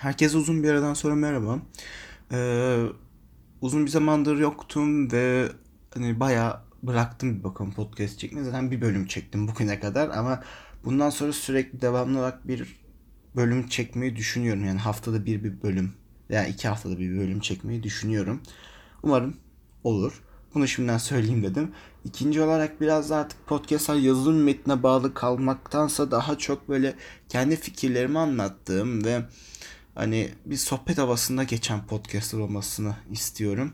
Herkese uzun bir aradan sonra merhaba. Uzun bir zamandır yoktum ve hani bayağı bıraktım bir bakım podcast çekmeyi. Zaten bir bölüm çektim bugüne kadar ama bundan sonra sürekli devamlı olarak bir bölüm çekmeyi düşünüyorum. Yani haftada bir bölüm veya yani 2 haftada bir bölüm çekmeyi düşünüyorum. Umarım olur. Bunu şimdiden söyleyeyim dedim. İkinci olarak biraz da artık podcast'a yazılım metnine bağlı kalmaktansa daha çok böyle kendi fikirlerimi anlattığım ve hani bir sohbet havasında geçen podcast'lar olmasını istiyorum.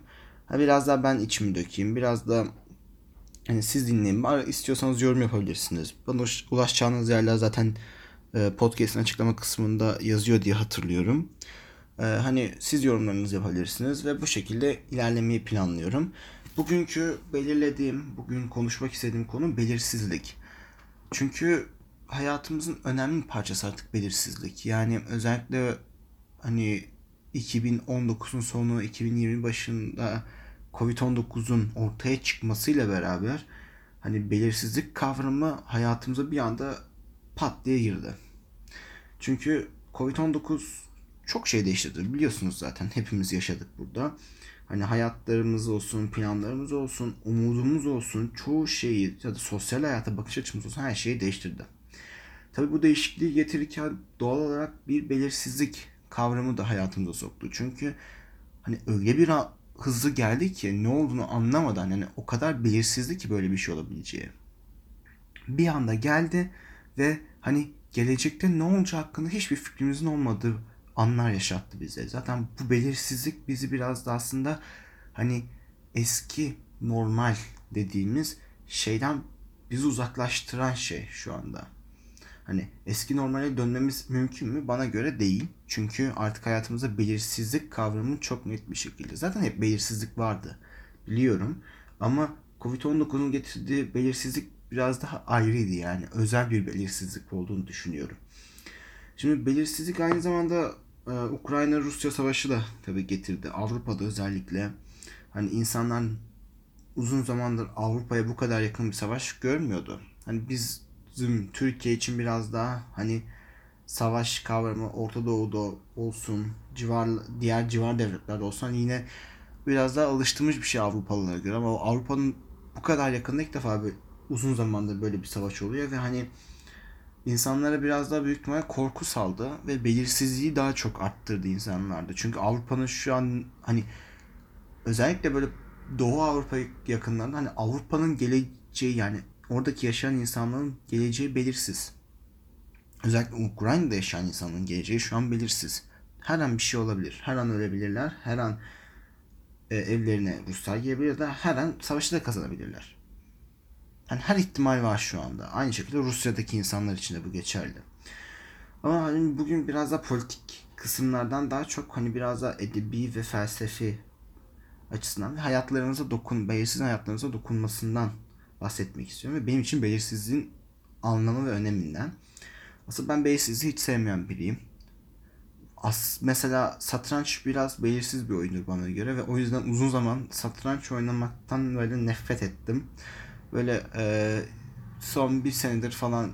Biraz daha ben içimi dökeyim. Biraz da hani siz dinleyin. İstiyorsanız yorum yapabilirsiniz. Bana ulaşacağınız yerler zaten podcast'ın açıklama kısmında yazıyor diye hatırlıyorum. Hani siz yorumlarınızı yapabilirsiniz ve bu şekilde ilerlemeyi planlıyorum. Bugünkü bugün konuşmak istediğim konu belirsizlik. Çünkü hayatımızın önemli bir parçası artık belirsizlik. Yani özellikle hani 2019'un sonu, 2020 başında Covid-19'un ortaya çıkmasıyla beraber hani belirsizlik kavramı hayatımıza bir anda pat diye girdi. Çünkü Covid-19 çok şey değiştirdi, biliyorsunuz zaten hepimiz yaşadık burada. Hani hayatlarımız olsun, planlarımız olsun, umudumuz olsun, çoğu şeyi ya da sosyal hayata bakış açımız olsun her şeyi değiştirdi. Tabii bu değişikliği getirirken doğal olarak bir belirsizlik kavramı da hayatımıza soktu. Çünkü hani öyle bir hızlı geldi ki ne olduğunu anlamadan yani o kadar belirsizdi ki böyle bir şey olabileceği. Bir anda geldi ve hani gelecekte ne olacağı hakkında hiçbir fikrimizin olmadığı anlar yaşattı bize. Zaten bu belirsizlik bizi biraz da aslında hani eski normal dediğimiz şeyden bizi uzaklaştıran şey şu anda. Hani eski normale dönmemiz mümkün mü? Bana göre değil. Çünkü artık hayatımızda belirsizlik kavramı çok net bir şekilde. Zaten hep belirsizlik vardı. Biliyorum. Ama Covid-19'un getirdiği belirsizlik biraz daha ayrıydı yani. Özel bir belirsizlik olduğunu düşünüyorum. Şimdi belirsizlik aynı zamanda Ukrayna-Rusya savaşı da tabii getirdi. Avrupa'da özellikle hani insanlar uzun zamandır Avrupa'ya bu kadar yakın bir savaş görmüyordu. Hani bizim Türkiye için biraz daha hani savaş kavramı Orta Doğu'da olsun, diğer civar devletlerde olsun yine biraz daha alıştırmış bir şey Avrupalılara göre. Ama Avrupa'nın bu kadar yakında ilk defa böyle, uzun zamandır böyle bir savaş oluyor ve hani insanlara biraz daha büyük ihtimalle korku saldı ve belirsizliği daha çok arttırdı insanlarda. Çünkü Avrupa'nın şu an hani özellikle böyle Doğu Avrupa yakınlarında hani Avrupa'nın geleceği yani oradaki yaşayan insanların geleceği belirsiz. Özellikle Ukrayna'da yaşayan insanların geleceği şu an belirsiz. Her an bir şey olabilir. Her an ölebilirler. Her an evlerine Ruslar gelebilir ya da her an savaşı da kazanabilirler. Yani her ihtimal var şu anda. Aynı şekilde Rusya'daki insanlar için de bu geçerli. Ama hani bugün biraz da politik kısımlardan daha çok hani biraz da edebi ve felsefi açısından hayatlarınıza belirsiz hayatlarınıza dokunmasından bahsetmek istiyorum ve benim için belirsizliğin anlamı ve öneminden. Aslında ben belirsizliği hiç sevmeyen biriyim. Mesela satranç biraz belirsiz bir oyundur bana göre ve o yüzden uzun zaman satranç oynamaktan böyle nefret ettim. Böyle son 1 senedir falan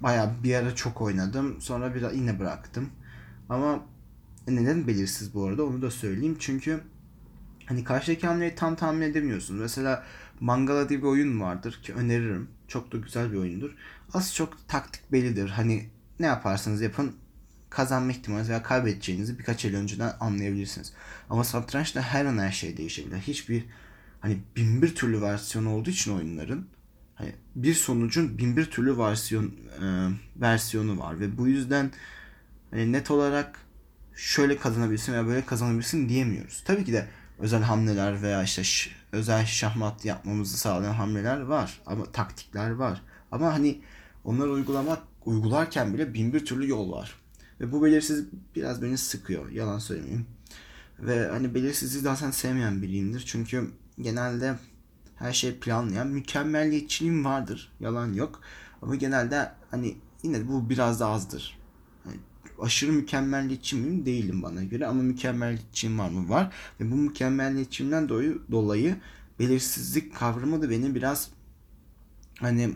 bayağı bir ara çok oynadım. Sonra biraz yine bıraktım. Ama neden belirsiz bu arada onu da söyleyeyim. Çünkü hani karşıdaki hamleyi tam tahmin edemiyorsun. Mesela Mangala diye bir oyun vardır ki öneririm. Çok da güzel bir oyundur. Az çok taktik bellidir. Hani ne yaparsanız yapın kazanma ihtimaliniz veya kaybedeceğinizi birkaç el önceden anlayabilirsiniz. Ama satrançta her an her şey değişebilir. Hiçbir hani 1001 türlü versiyonu olduğu için oyunların hani bir sonucun 1001 türlü versiyonu var ve bu yüzden hani net olarak şöyle kazanabilirsin veya böyle kazanabilirsin diyemiyoruz. Tabii ki de özel hamleler veya işte özel şahmat yapmamızı sağlayan hamleler var ama taktikler var. Ama hani onları uygularken bile 1001 türlü yol var. Ve bu belirsizlik biraz beni sıkıyor. Yalan söylemeyeyim. Ve hani belirsizliği zaten sevmeyen biriyimdir. Çünkü genelde her şeyi planlayan mükemmelliyetçiliğim vardır. Yalan yok. Ama genelde hani yine bu biraz da azdır. Yani aşırı mükemmelliyetçi miyim? Değilim bana göre. Ama mükemmelliyetçiliğim var mı? Var. Ve bu mükemmelliyetçiliğimden dolayı belirsizlik kavramı da beni biraz hani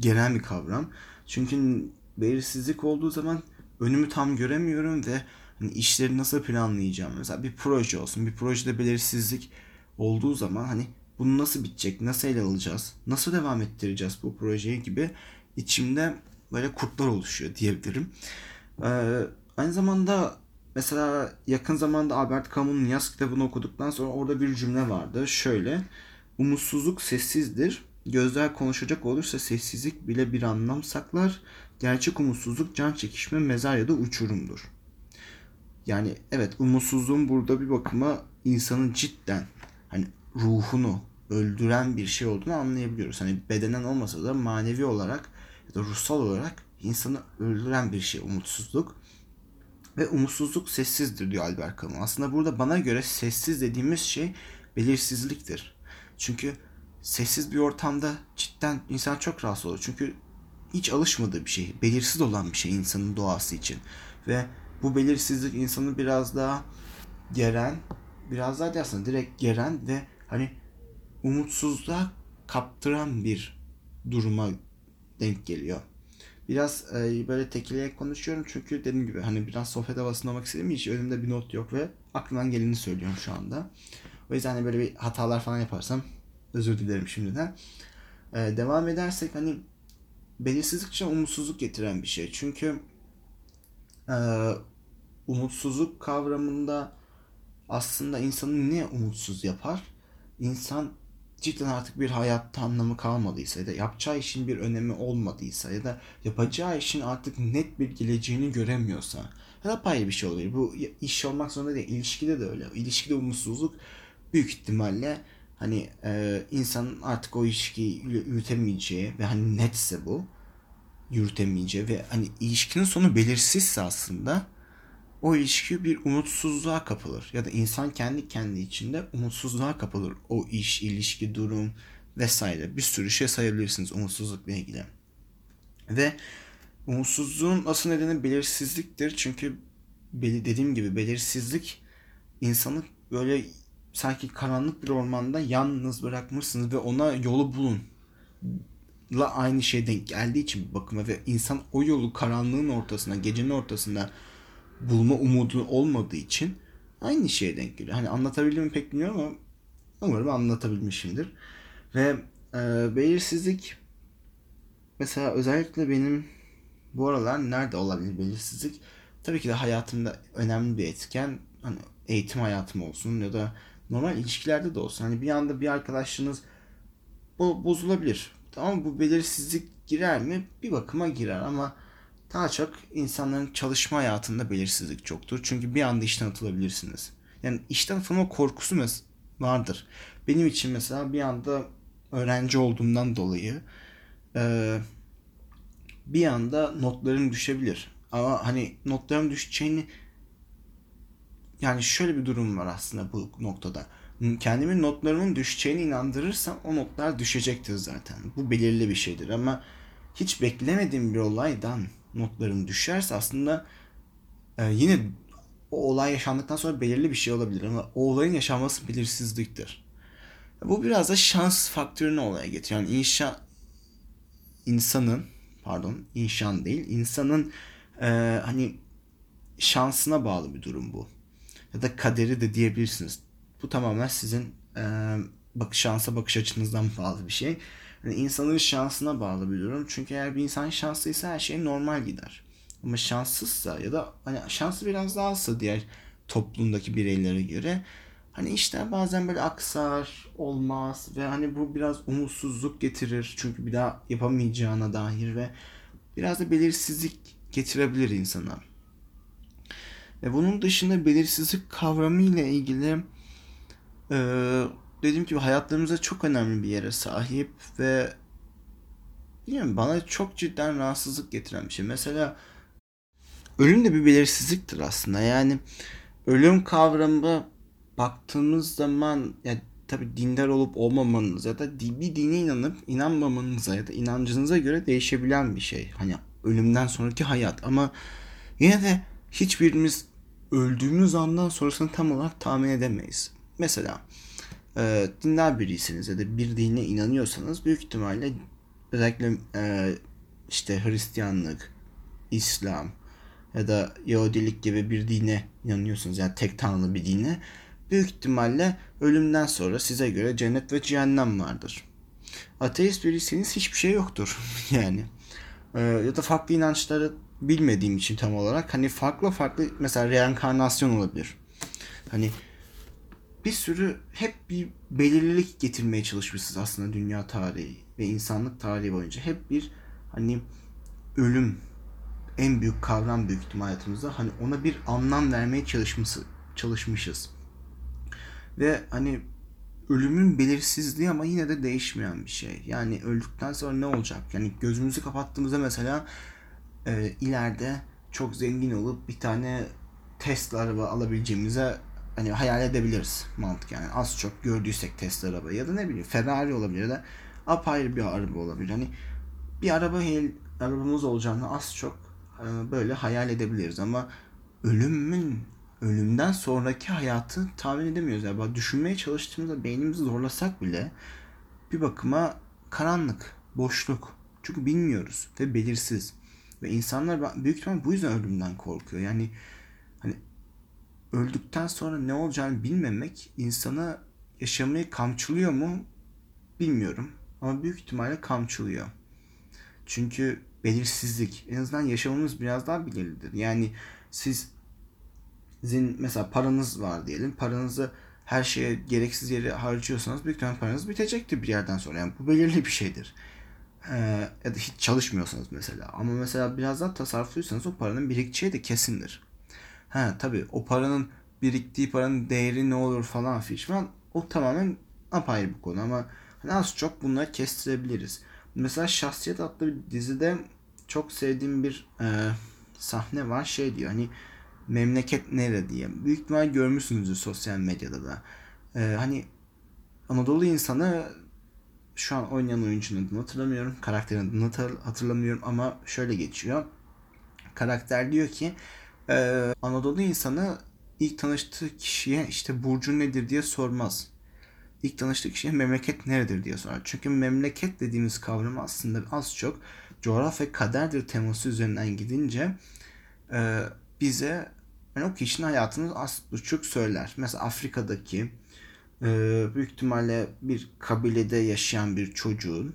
gelen bir kavram. Çünkü belirsizlik olduğu zaman önümü tam göremiyorum ve hani işleri nasıl planlayacağım? Mesela bir proje olsun. Bir projede belirsizlik olduğu zaman hani bunu nasıl bitecek? Nasıl ele alacağız? Nasıl devam ettireceğiz bu projeyi gibi içimde böyle kurtlar oluşuyor diyebilirim. Aynı zamanda mesela yakın zamanda Albert Camus'un Yaz kitabını okuduktan sonra orada bir cümle vardı. Şöyle: umutsuzluk sessizdir. Gözler konuşacak olursa sessizlik bile bir anlam saklar. Gerçek umutsuzluk can çekişme, mezar ya da uçurumdur. Yani evet, umutsuzluğun burada bir bakıma insanın cidden hani ruhunu öldüren bir şey olduğunu anlayabiliyoruz. Hani bedenen olmasa da manevi olarak ya da ruhsal olarak insanı öldüren bir şey umutsuzluk. Ve umutsuzluk sessizdir diyor Albert Camus. Aslında burada bana göre sessiz dediğimiz şey belirsizliktir. Çünkü sessiz bir ortamda cidden insan çok rahatsız olur. Çünkü hiç alışmadığı bir şey, belirsiz olan bir şey insanın doğası için. Ve bu belirsizlik insanı biraz daha geren, biraz daha aslında direkt geren ve hani umutsuzluğa kaptıran bir duruma denk geliyor. Biraz böyle tekileye konuşuyorum çünkü dediğim gibi hani biraz sohbet havasında olmak istedim. Hiç önümde bir not yok ve aklımdan geleni söylüyorum şu anda. O yüzden hani böyle bir hatalar falan yaparsam özür dilerim şimdiden. Devam edersek hani belirsizlik için umutsuzluk getiren bir şey. Çünkü umutsuzluk kavramında aslında insanı ne umutsuz yapar? İnsan cidden artık bir hayatta anlamı kalmadıysa ya da yapacağı işin bir önemi olmadıysa ya da yapacağı işin artık net bir geleceğini göremiyorsa ya da ayrı bir şey olabilir. Bu iş olmak zorunda değil. İlişkide de öyle. İlişkide umutsuzluk büyük ihtimalle hani insanın artık o ilişkiyi yürütemeyeceği ve hani netse bu yürütemeyeceği ve hani ilişkinin sonu belirsizse aslında o ilişki bir umutsuzluğa kapılır. Ya da insan kendi içinde umutsuzluğa kapılır. O iş, ilişki, durum vesaire. Bir sürü şey sayabilirsiniz umutsuzlukla ilgili. Ve umutsuzluğun asıl nedeni belirsizliktir. Çünkü dediğim gibi belirsizlik insanı böyle sanki karanlık bir ormanda yalnız bırakmışsınız ve ona yolu bulunla aynı şey denk geldiği için bir bakıma ve insan o yolu karanlığın ortasına, gecenin ortasına bulma umudu olmadığı için aynı şeye denk geliyor. Hani anlatabildim mi pek bilmiyorum ama umarım anlatabilmişimdir. Ve belirsizlik mesela özellikle benim bu aralar nerede olabilir belirsizlik? Tabii ki de hayatımda önemli bir etken. Hani eğitim hayatım olsun ya da normal ilişkilerde de olsun. Hani bir anda bir arkadaşınız bozulabilir. Tamam, bu belirsizlik girer mi? Bir bakıma girer ama daha çok insanların çalışma hayatında belirsizlik çoktur. Çünkü bir anda işten atılabilirsiniz. Yani işten atılma korkusu vardır. Benim için mesela bir anda öğrenci olduğumdan dolayı bir anda notlarım düşebilir. Ama hani notlarım düşeceğini, yani şöyle bir durum var aslında bu noktada. Kendimi notlarımın düşeceğine inandırırsam o notlar düşecektir zaten. Bu belirli bir şeydir ama hiç beklemediğim bir olaydan notlarım düşerse aslında yine o olay yaşandıktan sonra belirli bir şey olabilir ama o olayın yaşanması belirsizliktir. Bu biraz da şans faktörünü olaya getiriyor. Yani insanın hani şansına bağlı bir durum bu. Ya da kaderi de diyebilirsiniz. Bu tamamen sizin şansa bakış açınızdan bağlı bir şey. Yani insanın şansına bağlı bir durum. Çünkü eğer bir insan şanslıysa her şey normal gider. Ama şanssızsa ya da hani şansı biraz daha azsa diğer toplumdaki bireylere göre hani işler bazen böyle aksar, olmaz ve hani bu biraz umutsuzluk getirir. Çünkü bir daha yapamayacağına dair ve biraz da belirsizlik getirebilir insana. Ve bunun dışında belirsizlik kavramı ile ilgili dediğim gibi hayatlarımıza çok önemli bir yere sahip ve bilmiyorum, bana çok cidden rahatsızlık getiren bir şey. Mesela ölüm de bir belirsizliktir aslında. Yani ölüm kavramına baktığımız zaman yani tabii dindar olup olmamanız ya da bir dine inanıp inanmamanıza ya da inancınıza göre değişebilen bir şey. Hani ölümden sonraki hayat ama yine de hiçbirimiz öldüğümüz andan sonrasını tam olarak tahmin edemeyiz. Mesela dindar biriyseniz ya da bir dine inanıyorsanız büyük ihtimalle özellikle işte Hristiyanlık, İslam ya da Yahudilik gibi bir dine inanıyorsunuz, yani tek tanrılı bir dine, büyük ihtimalle ölümden sonra size göre cennet ve cehennem vardır. Ateist biriyseniz hiçbir şey yoktur yani. Ya da farklı inançları bilmediğim için tam olarak hani farklı mesela reenkarnasyon olabilir. Hani bir sürü hep bir belirlilik getirmeye çalışmışız aslında dünya tarihi ve insanlık tarihi boyunca. Hep bir hani ölüm en büyük kavram büyük ihtimal hayatımızda. Hani ona bir anlam vermeye çalışmışız. Ve hani ölümün belirsizliği ama yine de değişmeyen bir şey. Yani öldükten sonra ne olacak? Yani gözümüzü kapattığımızda mesela ileride çok zengin olup bir tane Tesla araba alabileceğimize hani hayal edebiliriz mantık yani. Az çok gördüysek Tesla arabayı ya da ne bileyim Ferrari olabilir ya da apayrı bir araba olabilir. Hani bir arabamız olacağını az çok böyle hayal edebiliriz ama ölümden sonraki hayatı tahmin edemiyoruz. Yani düşünmeye çalıştığımızda beynimizi zorlasak bile bir bakıma karanlık, boşluk. Çünkü bilmiyoruz ve belirsiz. Ve insanlar büyük ihtimalle bu yüzden ölümden korkuyor. Yani hani öldükten sonra ne olacağını bilmemek insana yaşamayı kamçılıyor mu bilmiyorum. Ama büyük ihtimalle kamçılıyor. Çünkü belirsizlik. En azından yaşamımız biraz daha belirlidir. Yani sizin mesela paranız var diyelim. Paranızı her şeye gereksiz yere harcıyorsanız büyük ihtimalle paranız bitecektir bir yerden sonra. Yani bu belirli bir şeydir. Ya da hiç çalışmıyorsanız mesela. Ama mesela biraz daha tasarrufluysanız o paranın birikeceği de kesindir. Tabii o paranın biriktiği paranın değeri ne olur falan fişman. O tamamen apayrı bir konu ama hani az çok bunları kestirebiliriz. Mesela Şahsiyet adlı bir dizide çok sevdiğim bir sahne var. Şey diyor hani memleket nere diye. Büyük ihtimal görmüşsünüzdür sosyal medyada da. Hani Anadolu insanı şu an oynayan oyuncunun adını hatırlamıyorum. Karakterin adını hatırlamıyorum ama şöyle geçiyor. Karakter diyor ki Anadolu insanı ilk tanıştığı kişiye işte burcu nedir diye sormaz. İlk tanıştığı kişiye memleket neredir diye sorar. Çünkü memleket dediğimiz kavram aslında az çok coğrafya kaderdir teması üzerinden gidince bize yani o kişinin hayatını az buçuk söyler. Mesela Afrika'daki büyük ihtimalle bir kabilede yaşayan bir çocuğun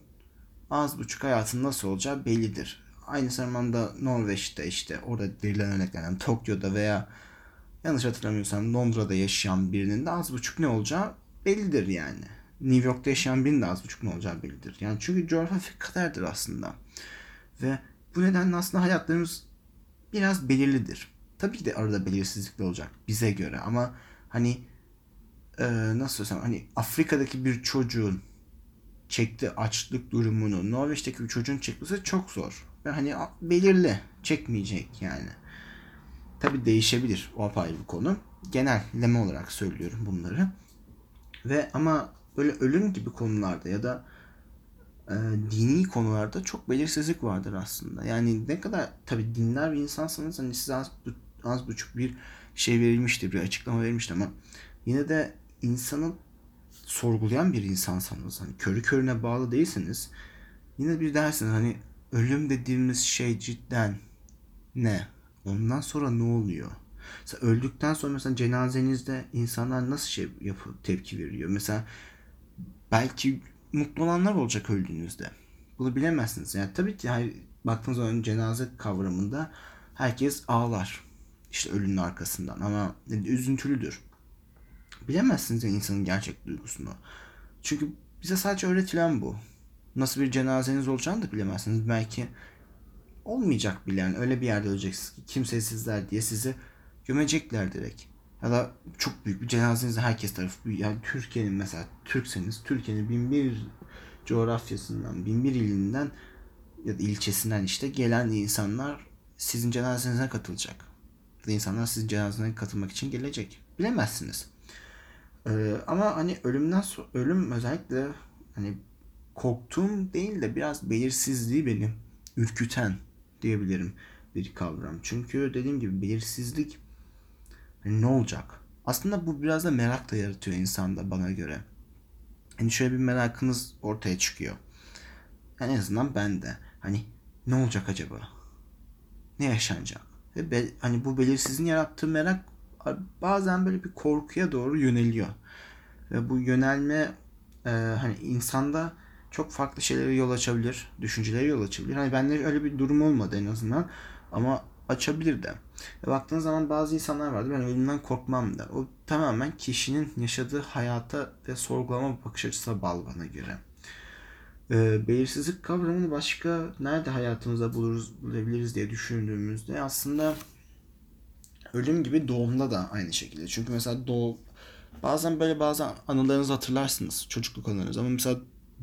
az buçuk hayatının nasıl olacağı bellidir. Aynı zamanda Norveç'te işte orada verilen örnekler yani Tokyo'da veya yanlış hatırlamıyorsam Londra'da yaşayan birinin de az buçuk ne olacağı bellidir yani. New York'ta yaşayan birinin de az buçuk ne olacağı bellidir. Yani çünkü coğrafya kaderdir aslında. Ve bu nedenle aslında hayatlarımız biraz belirlidir. Tabii ki de arada belirsizlikler olacak bize göre ama hani nasıl desem hani Afrika'daki bir çocuğun çektiği açlık durumunu Norveç'teki bir çocuğun çekmesi çok zor. Ve hani belirli çekmeyecek yani. Tabii değişebilir o apayrı bir konu. Genelleme olarak söylüyorum bunları. Ve ama böyle ölüm gibi konularda ya da dini konularda çok belirsizlik vardır aslında. Yani ne kadar tabii dinler bir insansanız hani size az buçuk bir şey verilmiştir, bir açıklama verilmiştir ama yine de insanı sorgulayan bir insansanız hani körü körüne bağlı değilseniz yine bir dersiniz hani ölüm dediğimiz şey cidden ne? Ondan sonra ne oluyor? Mesela öldükten sonra mesela cenazenizde insanlar nasıl tepki veriyor? Mesela belki mutlu olanlar olacak öldüğünüzde. Bunu bilemezsiniz. Yani tabii ki baktığınız zaman cenaze kavramında herkes ağlar. İşte ölünün arkasından ama üzüntülüdür. Bilemezsiniz yani insanın gerçek duygusunu. Çünkü bize sadece öğretilen bu. Nasıl bir cenazeniz olacağını da bilemezsiniz. Belki olmayacak bile yani öyle bir yerde öleceksiniz ki kimsesizler diye sizi gömecekler direkt. Ya da çok büyük bir cenazenizde herkes tarafı yani Türkiye'nin mesela Türkseniz Türkiye'nin 1001 coğrafyasından 1001 ilinden ya da ilçesinden işte gelen insanlar sizin cenazenize katılacak. İnsanlar sizin cenazenize katılmak için gelecek. Bilemezsiniz. Ama hani ölüm özellikle hani korktuğum değil de biraz belirsizliği beni ürküten diyebilirim bir kavram. Çünkü dediğim gibi belirsizlik hani ne olacak? Aslında bu biraz da merak da yaratıyor insanda bana göre. Hani şöyle bir merakınız ortaya çıkıyor. Yani en azından bende. Hani ne olacak acaba? Ne yaşanacak? Ve hani bu belirsizliğin yarattığı merak bazen böyle bir korkuya doğru yöneliyor. Ve bu yönelme hani insanda çok farklı şeylere yol açabilir, düşüncelere yol açabilir. Hani bende öyle bir durum olmadı en azından ama açabilir de. Baktığınız zaman bazı insanlar vardı, ben ölümden korkmam der. O tamamen kişinin yaşadığı hayata ve sorgulama bakış açısına bağlı bana göre. Belirsizlik kavramını başka nerede hayatımızda bulabiliriz diye düşündüğümüzde aslında ölüm gibi doğumda da aynı şekilde. Çünkü mesela bazen böyle bazı anılarınızı hatırlarsınız, çocukluk anılarınızı, ama mesela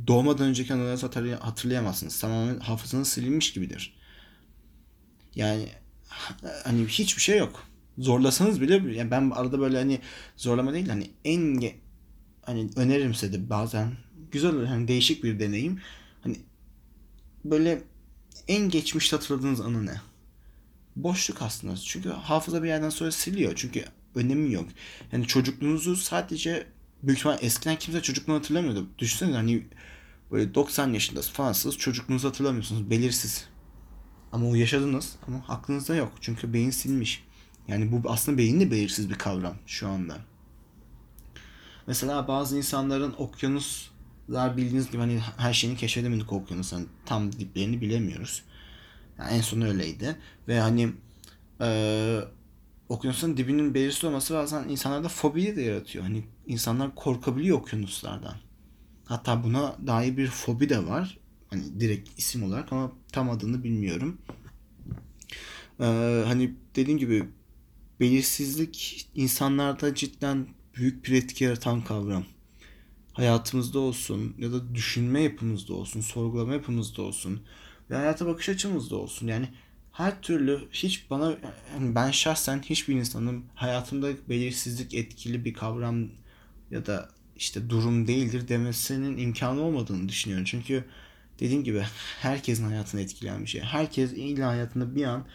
doğmadan önceki anılarınızı hatırlayamazsınız. Tamamen hafızanız silinmiş gibidir. Yani hani hiçbir şey yok. Zorlasanız bile, yani ben arada böyle hani zorlama değil, hani hani önerimse de bazen güzel, hani değişik bir deneyim. Hani böyle en geçmişte hatırladığınız anı ne? Boşluk aslında. Çünkü hafıza bir yerden sonra siliyor. Çünkü önemi yok. Yani çocukluğunuzu sadece büyük ihtimal eskiden kimse çocukluğunu hatırlamıyordu. Düşünsenize hani böyle 90 yaşındasınız falansınız, çocukluğunuzu hatırlamıyorsunuz. Belirsiz. Ama o yaşadınız ama aklınızda yok. Çünkü beyin silmiş. Yani bu aslında beyinle belirsiz bir kavram şu anda. Mesela bazı insanların okyanuslar, bildiğiniz gibi hani her şeyini keşfedemedik okyanus. Hani tam diplerini bilemiyoruz. Yani en son öyleydi. Ve hani okyanusun dibinin belirsiz olması bazen insanlarda fobiyi de yaratıyor. Hani insanlar korkabiliyor okyanuslardan. Hatta buna dair bir fobi de var. Hani direkt isim olarak ama tam adını bilmiyorum. Hani dediğim gibi belirsizlik insanlarda cidden büyük bir etki yaratan kavram. Hayatımızda olsun ya da düşünme yapımızda olsun, sorgulama yapımızda olsun ve hayata bakış açımızda olsun. Yani her türlü yani ben şahsen hiçbir insanın hayatımda belirsizlik etkili bir kavram ya da işte durum değildir demesinin imkanı olmadığını düşünüyorum. Çünkü dediğim gibi herkesin hayatını etkileyen bir şey. Herkes illa hayatında bir an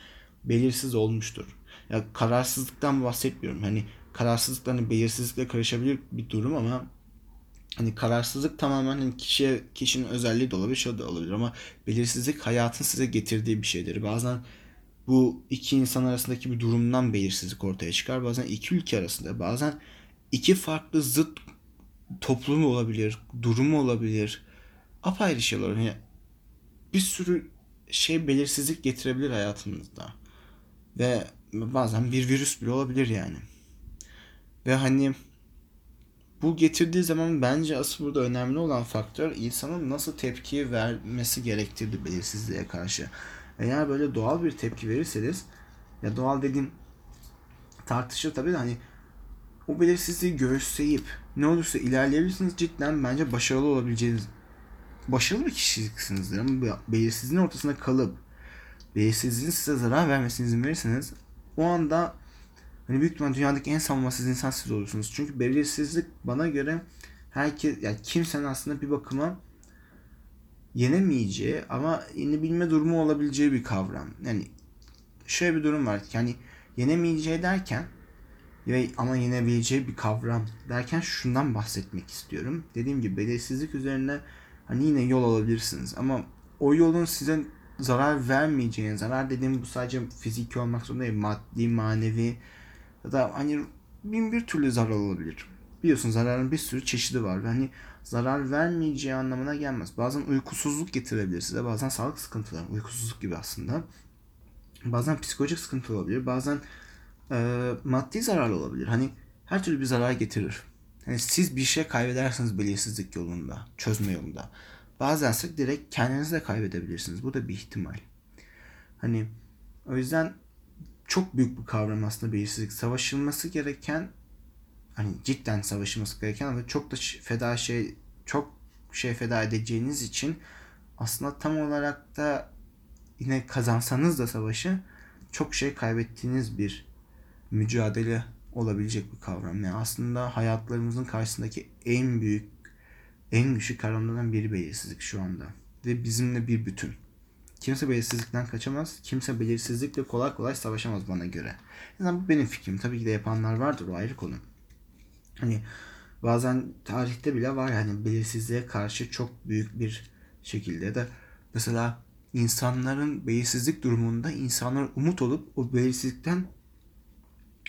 belirsiz olmuştur. Ya kararsızlıktan bahsetmiyorum. Hani kararsızlık hani belirsizlikle karışabilir bir durum ama hani kararsızlık tamamen hani kişinin özelliği de olabilir, şey de olabilir ama belirsizlik hayatın size getirdiği bir şeydir. Bazen bu iki insan arasındaki bir durumdan belirsizlik ortaya çıkar. Bazen iki ülke arasında, bazen iki farklı zıt toplum olabilir, durum olabilir. Apayrı şeyler. Yani bir sürü şey belirsizlik getirebilir hayatınızda. Ve bazen bir virüs bile olabilir yani. Ve hani bu getirdiği zaman bence asıl burada önemli olan faktör insanın nasıl tepki vermesi gerektiği belirsizliğe karşı. Eğer böyle doğal bir tepki verirseniz, ya doğal dediğim tartışılır tabii de, hani o belirsizliği göğüsleyip ne olursa ilerleyebilirsiniz, cidden bence başarılı olabileceğiniz, başarılı bir kişiliksinizdir ama belirsizliğin ortasında kalıp belirsizliğin size zarar vermesine izin verirseniz o anda hani büyük ihtimalle dünyadaki en savunmasız insan siz olursunuz. Çünkü belirsizlik bana göre yani kimsenin aslında bir bakıma yenemeyeceği ama yenebilme durumu olabileceği bir kavram. Yani şöyle bir durum var. Yani yenemeyeceği derken ama yenebileceği bir kavram derken şundan bahsetmek istiyorum. Dediğim gibi belirsizlik üzerine hani yine yol alabilirsiniz ama o yolun size zarar vermeyeceğini, zarar dediğim bu sadece fiziki olmak zorunda değil, maddi, manevi ya da hani bin bir türlü zarar olabilir. Biliyorsunuz zararın bir sürü çeşidi var ve hani zarar vermeyeceği anlamına gelmez. Bazen uykusuzluk getirebilir size, bazen sağlık sıkıntıları, uykusuzluk gibi aslında. Bazen psikolojik sıkıntı olabilir, bazen maddi zarar olabilir. Hani her türlü bir zarar getirir. Yani siz bir şey kaybedersiniz belirsizlik yolunda, çözme yolunda. Bazense direkt kendinizi de kaybedebilirsiniz. Bu da bir ihtimal. Hani o yüzden çok büyük bir kavram aslında belirsizlik. Savaşılması gereken, hani cidden savaşılması gereken ama çok şey feda edeceğiniz için aslında tam olarak da yine kazansanız da savaşı çok şey kaybettiğiniz bir mücadele olabilecek bir kavram. Yani aslında hayatlarımızın karşısındaki en güçlü kavramlardan biri belirsizlik şu anda. Ve bizimle bir bütün. Kimse belirsizlikten kaçamaz. Kimse belirsizlikle kolay kolay savaşamaz bana göre. Yani bu benim fikrim. Tabii ki de yapanlar vardır, o ayrı konu. Hani bazen tarihte bile var yani belirsizliğe karşı çok büyük bir şekilde de mesela insanların belirsizlik durumunda insanlar umut olup o belirsizlikten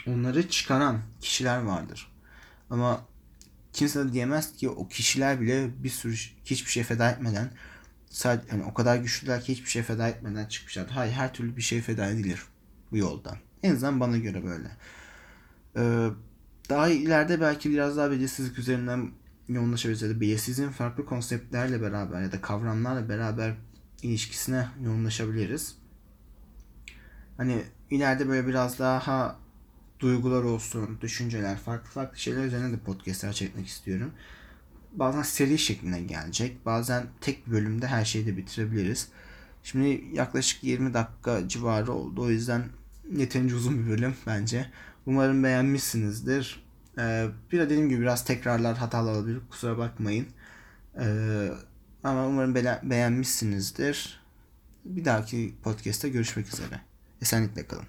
onları çıkaran kişiler vardır. Ama kimse de diyemez ki o kişiler bile bir sürü hiçbir şey feda etmeden, sadece yani o kadar güçlüler ki hiçbir şey feda etmeden çıkmışlar. Hayır, her türlü bir şey feda edilir bu yolda. En azından bana göre böyle. Daha ileride belki biraz daha belirsizlik üzerinden yoğunlaşabiliriz. Ya da belirsizliğin farklı konseptlerle beraber ya da kavramlarla beraber ilişkisine yoğunlaşabiliriz. Hani ileride böyle biraz daha duygular olsun, düşünceler, farklı farklı şeyler üzerine de podcastler çekmek istiyorum. Bazen seri şeklinde gelecek. Bazen tek bir bölümde her şeyi de bitirebiliriz. Şimdi yaklaşık 20 dakika civarı oldu. O yüzden yeterince uzun bir bölüm bence. Umarım beğenmişsinizdir. Bir de dediğim gibi biraz tekrarlar, hatalar olabilir. Kusura bakmayın. Ama umarım beğenmişsinizdir. Bir dahaki podcast'ta görüşmek üzere. Esenlikle kalın.